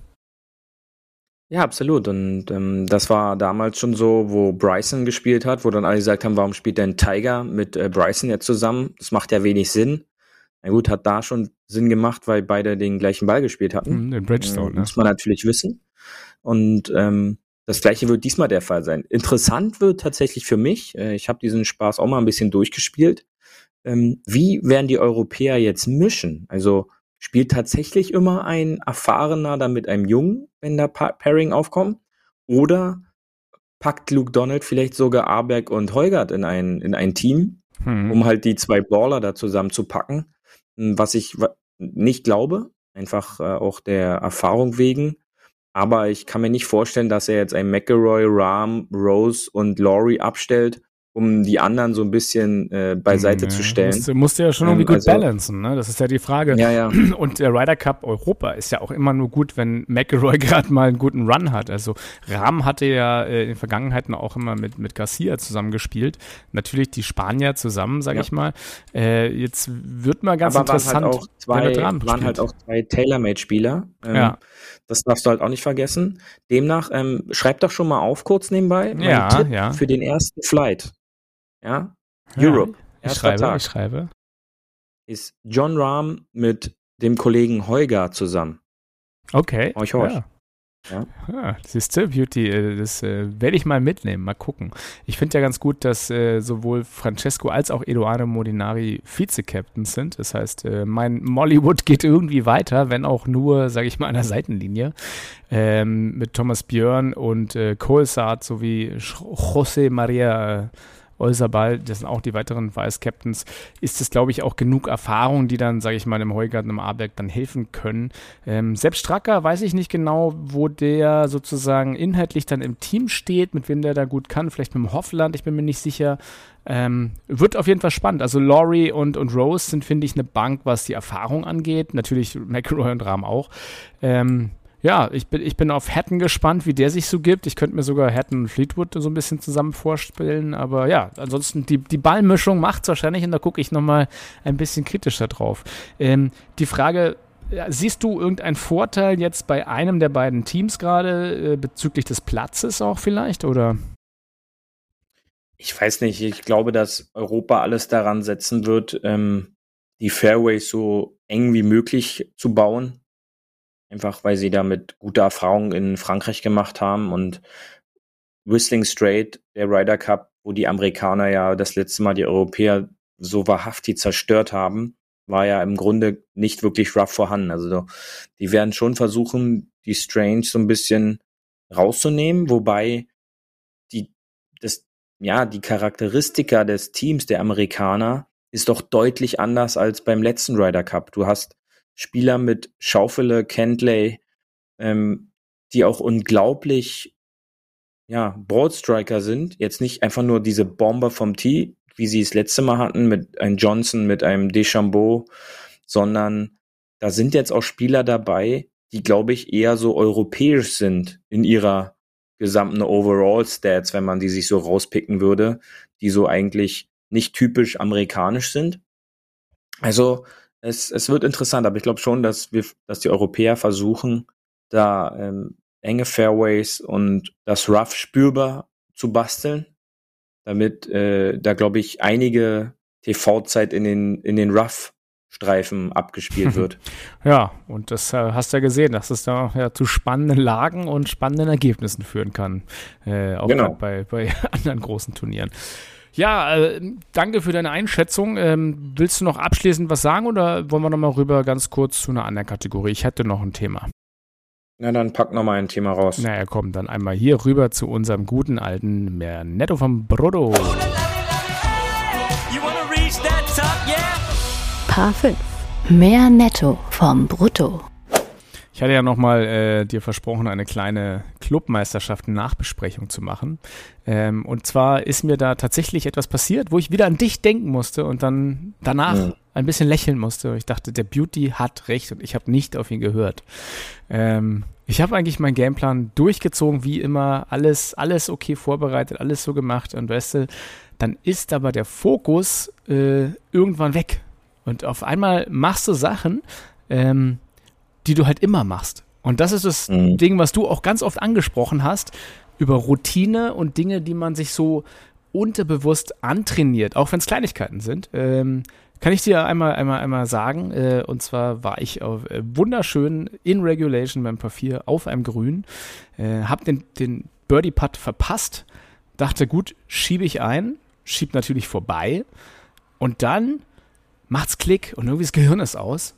Ja, absolut. Und das war damals schon so, wo Bryson gespielt hat, wo dann alle gesagt haben, warum spielt denn Tiger mit Bryson jetzt zusammen? Das macht ja wenig Sinn. Na gut, hat da schon Sinn gemacht, weil beide den gleichen Ball gespielt hatten. Den Bridgestone, ne? Muss man natürlich wissen. Und das Gleiche wird diesmal der Fall sein. Interessant wird tatsächlich für mich, ich habe diesen Spaß auch mal ein bisschen durchgespielt, wie werden die Europäer jetzt mischen? Also Spielt tatsächlich immer ein Erfahrener dann mit einem Jungen, wenn da Pairing aufkommt? Oder packt Luke Donald vielleicht sogar Åberg und Højgaard in ein Team, um halt die zwei Baller da zusammen zu packen? Was ich nicht glaube, einfach auch der Erfahrung wegen. Aber ich kann mir nicht vorstellen, dass er jetzt einen McIlroy, Rahm, Rose und Lowry abstellt, um die anderen so ein bisschen beiseite zu stellen. Musst du ja schon irgendwie gut balancen, ne? Das ist ja die Frage. Ja, ja. Und der Ryder Cup Europa ist ja auch immer nur gut, wenn McIlroy gerade mal einen guten Run hat. Also Rahm hatte ja in den Vergangenheiten auch immer mit Garcia zusammengespielt. Natürlich die Spanier zusammen, sage ich mal. Jetzt wird mal ganz interessant. Waren halt auch zwei Tailor-Made-Spieler. Das darfst du halt auch nicht vergessen. Demnach, schreib doch schon mal auf kurz nebenbei Tipp für den ersten Flight. Ja, Europe. Ich schreibe. Ist Jon Rahm mit dem Kollegen Højgaard zusammen. Okay. Ja, das ist Still Beauty, das werde ich mal mitnehmen, mal gucken. Ich finde ja ganz gut, dass sowohl Francesco als auch Edoardo Molinari Vize-Captains sind. Das heißt, mein Mollywood geht irgendwie weiter, wenn auch nur, sage ich mal, an der Seitenlinie. Mit Thomas Björn und Kohlsaat sowie José María Olsabal, das sind auch die weiteren Vice-Captains, ist es, glaube ich, auch genug Erfahrung, die dann, sage ich mal, im Højgaard und im Åberg dann helfen können. Sepp Straka, weiß ich nicht genau, wo der sozusagen inhaltlich dann im Team steht, mit wem der da gut kann, vielleicht mit dem Hovland, ich bin mir nicht sicher. Wird auf jeden Fall spannend. Also Lowry und Rose sind, finde ich, eine Bank, was die Erfahrung angeht. Natürlich McIlroy und Rahm auch. Ich bin auf Hatton gespannt, wie der sich so gibt. Ich könnte mir sogar Hatton und Fleetwood so ein bisschen zusammen vorstellen. Aber ja, ansonsten, die Ballmischung macht es wahrscheinlich. Und da gucke ich nochmal ein bisschen kritischer drauf. Die Frage, siehst du irgendeinen Vorteil jetzt bei einem der beiden Teams gerade bezüglich des Platzes auch vielleicht? Oder? Ich weiß nicht. Ich glaube, dass Europa alles daran setzen wird, die Fairways so eng wie möglich zu bauen. Einfach, weil sie damit gute Erfahrungen in Frankreich gemacht haben. Und Whistling Strait, der Ryder Cup, wo die Amerikaner ja das letzte Mal die Europäer so wahrhaftig zerstört haben, war ja im Grunde nicht wirklich rough vorhanden. Also die werden schon versuchen, die Strange so ein bisschen rauszunehmen, wobei die Charakteristika des Teams der Amerikaner ist doch deutlich anders als beim letzten Ryder Cup. Du hast Spieler mit Schauffele, Cantlay, die auch unglaublich Broadstriker sind. Jetzt nicht einfach nur diese Bomber vom Tee, wie sie es letzte Mal hatten, mit einem Johnson, mit einem DeChambeau, sondern da sind jetzt auch Spieler dabei, die, glaube ich, eher so europäisch sind in ihrer gesamten Overall-Stats, wenn man die sich so rauspicken würde, die so eigentlich nicht typisch amerikanisch sind. Also Es wird interessant, aber ich glaube schon, dass die Europäer versuchen, da enge Fairways und das Rough spürbar zu basteln, damit da, glaube ich, einige TV-Zeit in den Rough-Streifen abgespielt wird. Ja, und das hast du ja gesehen, dass es da zu spannenden Lagen und spannenden Ergebnissen führen kann, auch genau. bei anderen großen Turnieren. Ja, danke für deine Einschätzung. Willst du noch abschließend was sagen oder wollen wir nochmal rüber ganz kurz zu einer anderen Kategorie? Ich hätte noch ein Thema. Na, dann pack nochmal ein Thema raus. Naja, komm, dann einmal hier rüber zu unserem guten alten Netto vom Brodo. Paar 5. Mehr Netto vom Brutto. Ich hatte ja nochmal dir versprochen, eine kleine Clubmeisterschaften-Nachbesprechung zu machen. Und zwar ist mir da tatsächlich etwas passiert, wo ich wieder an dich denken musste und dann danach ein bisschen lächeln musste. Ich dachte, der Beauty hat recht und ich habe nicht auf ihn gehört. Ich habe eigentlich meinen Gameplan durchgezogen, wie immer, alles okay vorbereitet, alles so gemacht. Und weißt du, dann ist aber der Fokus irgendwann weg. Und auf einmal machst du Sachen, die du halt immer machst. Und das ist das Ding, was du auch ganz oft angesprochen hast, über Routine und Dinge, die man sich so unterbewusst antrainiert, auch wenn es Kleinigkeiten sind. Kann ich dir einmal sagen, und zwar war ich auf, wunderschön in Regulation beim Par 4 auf einem Grün, hab den Birdie-Putt verpasst, dachte, gut, schiebe ich ein, schieb natürlich vorbei und dann macht's Klick und irgendwie das Gehirn ist aus.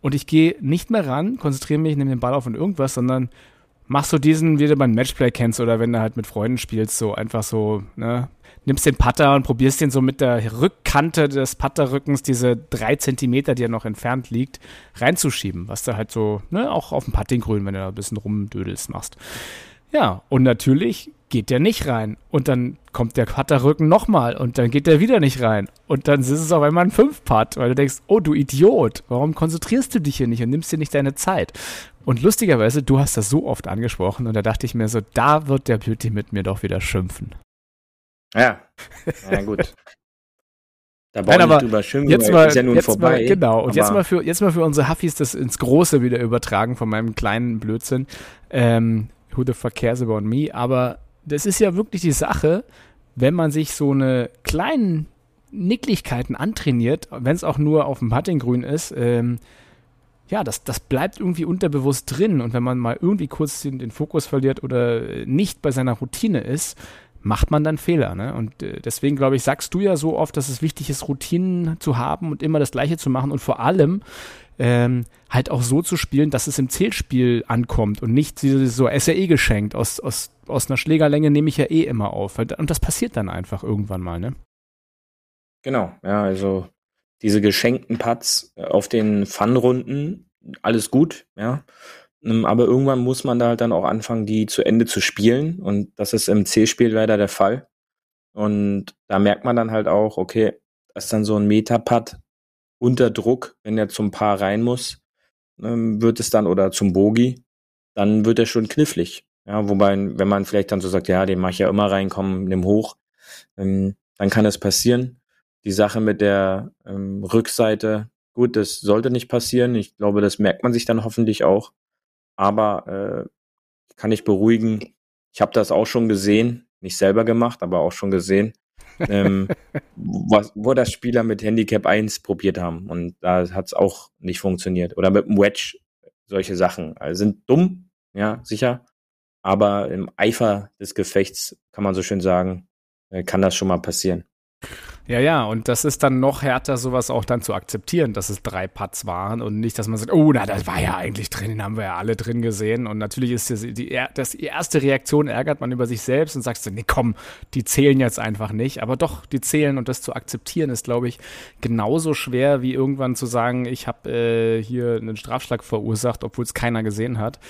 und ich gehe nicht mehr ran, konzentriere mich, nehme den Ball auf und irgendwas, sondern machst du diesen, wie du beim Matchplay kennst oder wenn du halt mit Freunden spielst, so einfach so, ne, nimmst den Putter und probierst den so mit der Rückkante des Putterrückens, diese 3 Zentimeter, die ja noch entfernt liegt, reinzuschieben, was du halt so, ne, auch auf dem Puttinggrün, wenn du da ein bisschen rumdödelst, machst. Ja, und natürlich geht der nicht rein. Und dann kommt der Putterrücken nochmal und dann geht der wieder nicht rein. Und dann ist es auf einmal ein 5-Putt, weil du denkst, oh du Idiot, warum konzentrierst du dich hier nicht und nimmst dir nicht deine Zeit? Und lustigerweise, du hast das so oft angesprochen und da dachte ich mir so, da wird der Beauty mit mir doch wieder schimpfen. Ja, na gut. Da brauchen wir nicht drüber schimpfen, ist ja nun vorbei. Genau, und jetzt mal für unsere Huffis das ins Große wieder übertragen von meinem kleinen Blödsinn. Who the fuck cares about me? Aber das ist ja wirklich die Sache, wenn man sich so eine kleinen Nicklichkeiten antrainiert, wenn es auch nur auf dem Puttinggrün ist, ja, das bleibt irgendwie unterbewusst drin. Und wenn man mal irgendwie kurz den Fokus verliert oder nicht bei seiner Routine ist, macht man dann Fehler, ne? Und deswegen, glaube ich, sagst du ja so oft, dass es wichtig ist, Routinen zu haben und immer das Gleiche zu machen und vor allem halt auch so zu spielen, dass es im Zählspiel ankommt und nicht so SRE-geschenkt. Aus einer Schlägerlänge nehme ich ja eh immer auf. Und das passiert dann einfach irgendwann mal, ne? Genau, ja, also diese geschenkten Putts auf den Fun-Runden, alles gut, ja. Aber irgendwann muss man da halt dann auch anfangen, die zu Ende zu spielen. Und das ist im C-Spiel leider der Fall. Und da merkt man dann halt auch, okay, das ist dann so ein Meta-Putt unter Druck, wenn der zum Paar rein muss, wird es dann, oder zum Bogie, dann wird er schon knifflig. Ja, wobei, wenn man vielleicht dann so sagt, ja, den mache ich ja immer rein, komm, nimm hoch, dann kann es passieren. Die Sache mit der Rückseite, gut, das sollte nicht passieren. Ich glaube, das merkt man sich dann hoffentlich auch. Aber kann ich beruhigen, ich habe das auch schon gesehen, nicht selber gemacht, aber auch schon gesehen, wo das Spieler mit Handicap 1 probiert haben und da hat es auch nicht funktioniert. Oder mit dem Wedge, solche Sachen. Also sind dumm, ja, sicher, aber im Eifer des Gefechts, kann man so schön sagen, kann das schon mal passieren. Ja, und das ist dann noch härter, sowas auch dann zu akzeptieren, dass es 3 Putts waren und nicht, dass man sagt, oh, na, das war ja eigentlich drin, den haben wir ja alle drin gesehen. Und natürlich ist die erste Reaktion, ärgert man über sich selbst und sagst, nee, komm, die zählen jetzt einfach nicht. Aber doch, die zählen und das zu akzeptieren ist, glaube ich, genauso schwer, wie irgendwann zu sagen, ich habe hier einen Strafschlag verursacht, obwohl es keiner gesehen hat.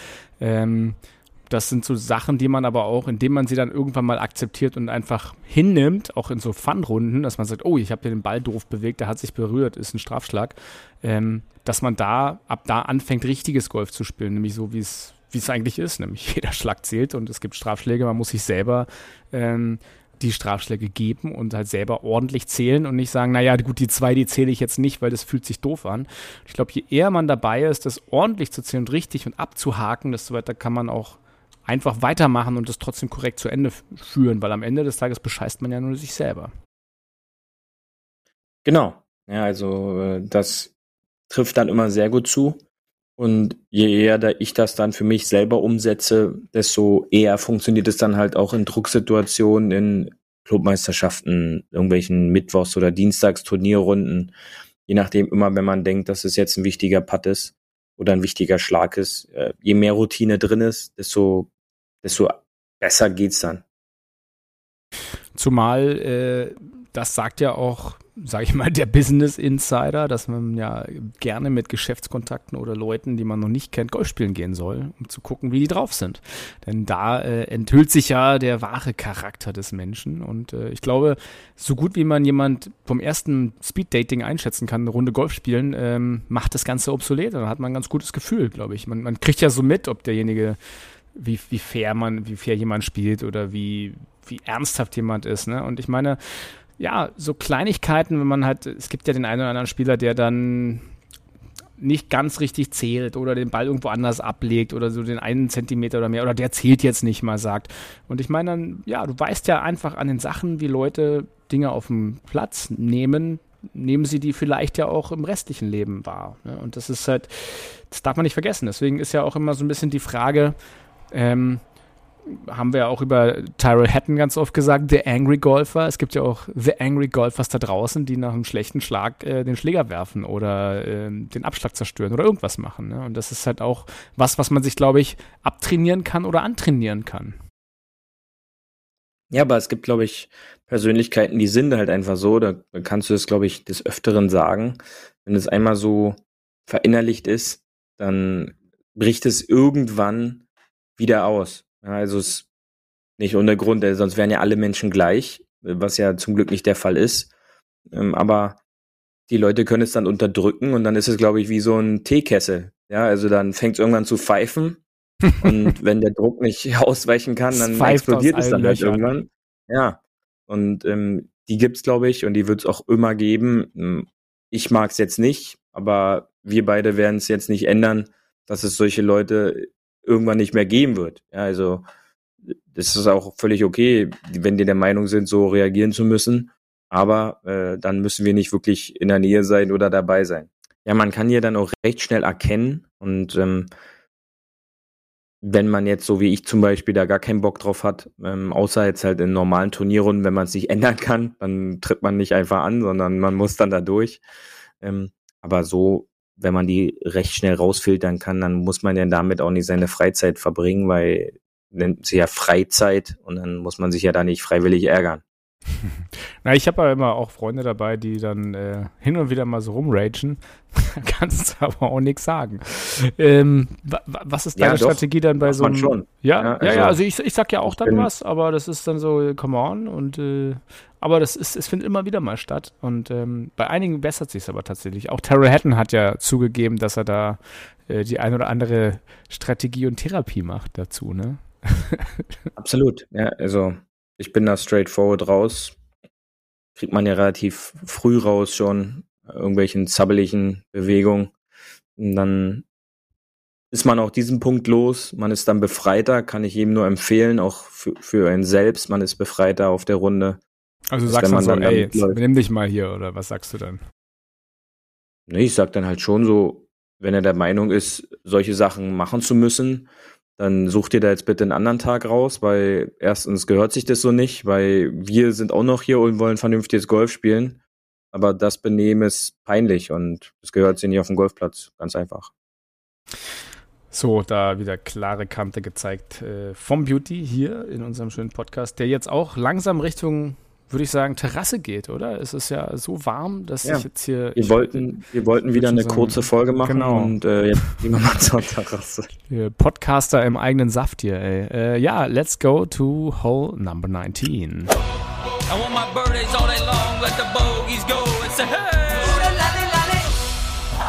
Das sind so Sachen, die man aber auch, indem man sie dann irgendwann mal akzeptiert und einfach hinnimmt, auch in so Fun-Runden, dass man sagt, oh, ich habe den Ball doof bewegt, der hat sich berührt, ist ein Strafschlag, dass man ab da anfängt, richtiges Golf zu spielen, nämlich so, wie es eigentlich ist, nämlich jeder Schlag zählt und es gibt Strafschläge, man muss sich selber die Strafschläge geben und halt selber ordentlich zählen und nicht sagen, naja, gut, die 2, die zähle ich jetzt nicht, weil das fühlt sich doof an. Ich glaube, je eher man dabei ist, das ordentlich zu zählen und richtig und abzuhaken, desto weiter kann man auch einfach weitermachen und das trotzdem korrekt zu Ende führen, weil am Ende des Tages bescheißt man ja nur sich selber. Genau. Ja, also das trifft dann immer sehr gut zu und je eher ich das dann für mich selber umsetze, desto eher funktioniert es dann halt auch in Drucksituationen, in Clubmeisterschaften, irgendwelchen Mittwochs- oder Dienstags-Turnierrunden, je nachdem immer, wenn man denkt, dass es jetzt ein wichtiger Putt ist oder ein wichtiger Schlag ist. Je mehr Routine drin ist, desto besser geht's dann. Zumal, das sagt ja auch, sage ich mal, der Business Insider, dass man ja gerne mit Geschäftskontakten oder Leuten, die man noch nicht kennt, Golf spielen gehen soll, um zu gucken, wie die drauf sind. Denn da enthüllt sich ja der wahre Charakter des Menschen. Und ich glaube, so gut wie man jemand vom ersten Speed-Dating einschätzen kann, eine Runde Golf spielen, macht das Ganze obsolet. Dann hat man ein ganz gutes Gefühl, glaube ich. Man kriegt ja so mit, ob derjenige, wie fair jemand spielt oder wie ernsthaft jemand ist, ne? Und ich meine, ja, so Kleinigkeiten, wenn man halt, es gibt ja den einen oder anderen Spieler, der dann nicht ganz richtig zählt oder den Ball irgendwo anders ablegt oder so den 1 Zentimeter oder mehr oder der zählt jetzt nicht mal, sagt. Und ich meine dann, ja, du weißt ja einfach an den Sachen, wie Leute Dinge auf dem Platz nehmen sie die vielleicht ja auch im restlichen Leben wahr, ne? Und das ist halt, das darf man nicht vergessen. Deswegen ist ja auch immer so ein bisschen die Frage, haben wir ja auch über Tyrell Hatton ganz oft gesagt, The Angry Golfer. Es gibt ja auch The Angry Golfers da draußen, die nach einem schlechten Schlag den Schläger werfen oder den Abschlag zerstören oder irgendwas machen. Ne? Und das ist halt auch was man sich, glaube ich, abtrainieren kann oder antrainieren kann. Ja, aber es gibt, glaube ich, Persönlichkeiten, die sind halt einfach so, da kannst du das, glaube ich, des Öfteren sagen. Wenn es einmal so verinnerlicht ist, dann bricht es irgendwann wieder aus. Ja, also es ist nicht ohne Grund, sonst wären ja alle Menschen gleich, was ja zum Glück nicht der Fall ist. Aber die Leute können es dann unterdrücken und dann ist es, glaube ich, wie so ein Teekessel. Ja, also dann fängt es irgendwann zu pfeifen und wenn der Druck nicht ausweichen kann, dann explodiert es dann halt irgendwann. Ja, und die gibt's, glaube ich, und die wird es auch immer geben. Ich mag es jetzt nicht, aber wir beide werden es jetzt nicht ändern, dass es solche Leute irgendwann nicht mehr geben wird. Ja, also das ist auch völlig okay, wenn die der Meinung sind, so reagieren zu müssen, aber dann müssen wir nicht wirklich in der Nähe sein oder dabei sein. Ja, man kann ja dann auch recht schnell erkennen und wenn man jetzt, so wie ich zum Beispiel, da gar keinen Bock drauf hat, außer jetzt halt in normalen Turnierrunden, wenn man es nicht ändern kann, dann tritt man nicht einfach an, sondern man muss dann da durch. Aber so, wenn man die recht schnell rausfiltern kann, dann muss man ja damit auch nicht seine Freizeit verbringen, weil nennt sie ja Freizeit und dann muss man sich ja da nicht freiwillig ärgern. Na, ich habe aber immer auch Freunde dabei, die dann hin und wieder mal so rumragen. Kannst aber auch nichts sagen. Was ist deine Strategie dann bei so einem? Schon. Also ich sag ja auch dann was, aber das ist dann so, come on. Und aber es findet immer wieder mal statt. Und bei einigen bessert sich es aber tatsächlich. Auch Tyrell Hatton hat ja zugegeben, dass er da die ein oder andere Strategie und Therapie macht dazu, ne? Absolut, ja, also ich bin da straightforward raus. Kriegt man ja relativ früh raus schon, irgendwelchen zappeligen Bewegungen. Und dann ist man auch diesen Punkt los. Man ist dann befreiter, kann ich jedem nur empfehlen, auch für einen selbst. Man ist befreiter auf der Runde. Also du sagst dann so, ey, nimm dich mal hier, oder was sagst du dann? Nee, ich sag dann halt schon so, wenn er der Meinung ist, solche Sachen machen zu müssen, dann such dir da jetzt bitte einen anderen Tag raus, weil erstens gehört sich das so nicht, weil wir sind auch noch hier und wollen vernünftiges Golf spielen, aber das Benehmen ist peinlich und es gehört sich nicht auf dem Golfplatz, ganz einfach. So, da wieder klare Kante gezeigt vom Beauty hier in unserem schönen Podcast, der jetzt auch langsam Richtung, würde ich sagen, Terrasse geht, oder? Es ist ja so warm, dass ich jetzt hier... Wir wollten wieder eine kurze Folge machen, genau. Und jetzt gehen wir mal zur Terrasse. Podcaster im eigenen Saft hier, ey. Ja, let's go to hole number 19.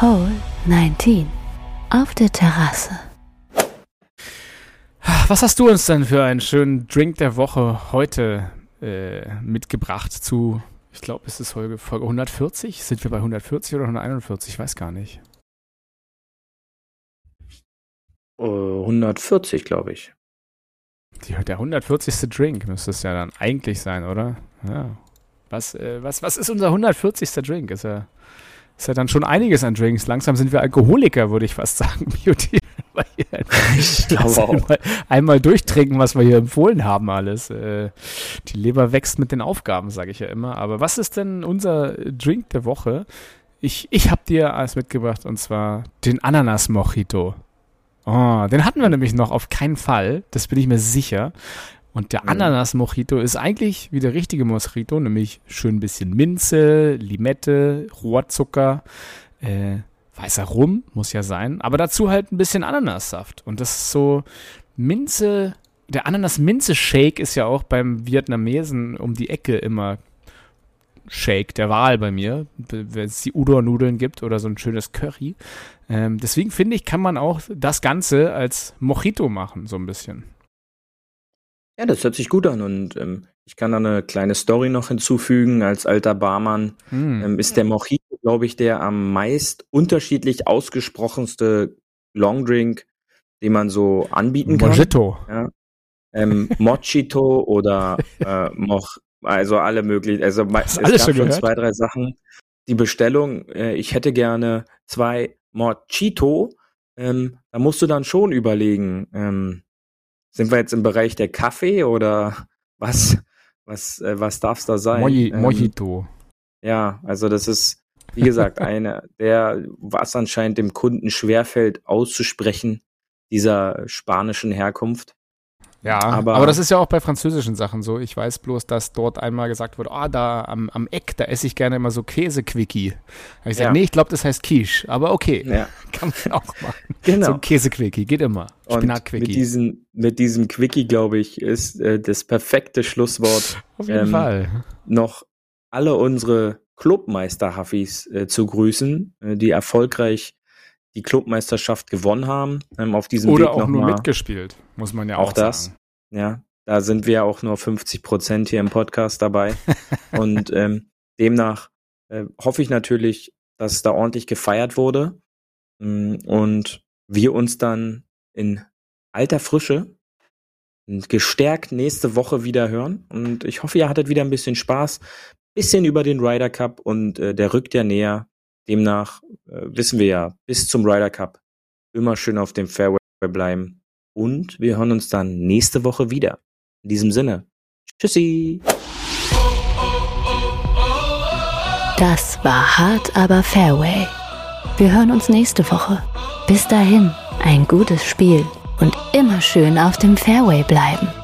Hole 19 auf der Terrasse. Was hast du uns denn für einen schönen Drink der Woche heute mitgebracht zu, ich glaube, es ist Folge 140? Sind wir bei 140 oder 141? Ich weiß gar nicht. 140, glaube ich. Der 140. Drink müsste es ja dann eigentlich sein, oder? Ja. Was ist unser 140. Drink? Ist ja dann schon einiges an Drinks. Langsam sind wir Alkoholiker, würde ich fast sagen, Beauty. Ich glaube auch. Einmal durchtrinken, was wir hier empfohlen haben, alles. Die Leber wächst mit den Aufgaben, sage ich ja immer. Aber was ist denn unser Drink der Woche? Ich habe dir alles mitgebracht, und zwar den Ananas-Mojito. Oh, den hatten wir nämlich noch auf keinen Fall. Das bin ich mir sicher. Und der Ananas-Mojito ist eigentlich wie der richtige Mojito, nämlich schön ein bisschen Minze, Limette, Rohrzucker, weißer Rum, muss ja sein, aber dazu halt ein bisschen Ananassaft. Und das ist so Minze, der Ananas-Minze-Shake ist ja auch beim Vietnamesen um die Ecke immer Shake der Wahl bei mir, wenn es die Udon-Nudeln gibt oder so ein schönes Curry. Deswegen finde ich, kann man auch das Ganze als Mojito machen, so ein bisschen. Ja, das hört sich gut an und ich kann da eine kleine Story noch hinzufügen. Als alter Barmann ist der Mojito, glaube ich, der am meist unterschiedlich ausgesprochenste Longdrink, den man so anbieten kann. Mojito. Ja. Mojito oder also alle möglichen. Also es gab schon 2, 3 Sachen. Die Bestellung, ich hätte gerne 2 Mojito. Da musst du dann schon überlegen, Sind wir jetzt im Bereich der Kaffee oder was? Was darf es da sein? Mojito. Ja, also das ist, wie gesagt, was anscheinend dem Kunden schwerfällt auszusprechen, dieser spanischen Herkunft. Ja, aber das ist ja auch bei französischen Sachen so. Ich weiß bloß, dass dort einmal gesagt wurde, da am Eck, da esse ich gerne immer so Käsequickie. Da habe ich gesagt, nee, ich glaube, das heißt Quiche. Aber okay, kann man auch machen. Genau. So ein Käsequickie, geht immer. Und mit diesem Quickie, glaube ich, ist das perfekte Schlusswort. Auf jeden Fall. Noch alle unsere Clubmeister-Huffis zu grüßen, die erfolgreich die Clubmeisterschaft gewonnen haben, auf diesem Weg nochmal. Oder auch nur mitgespielt, muss man ja auch sagen. Auch das, ja. Da sind wir auch nur 50% hier im Podcast dabei. Und demnach hoffe ich natürlich, dass da ordentlich gefeiert wurde und wir uns dann in alter Frische und gestärkt nächste Woche wieder hören. Und ich hoffe, ihr hattet wieder ein bisschen Spaß, bisschen über den Ryder Cup und der rückt ja näher. Demnach wissen wir ja, bis zum Ryder Cup immer schön auf dem Fairway bleiben. Und wir hören uns dann nächste Woche wieder. In diesem Sinne, tschüssi! Das war Hart aber Fairway. Wir hören uns nächste Woche. Bis dahin, ein gutes Spiel und immer schön auf dem Fairway bleiben.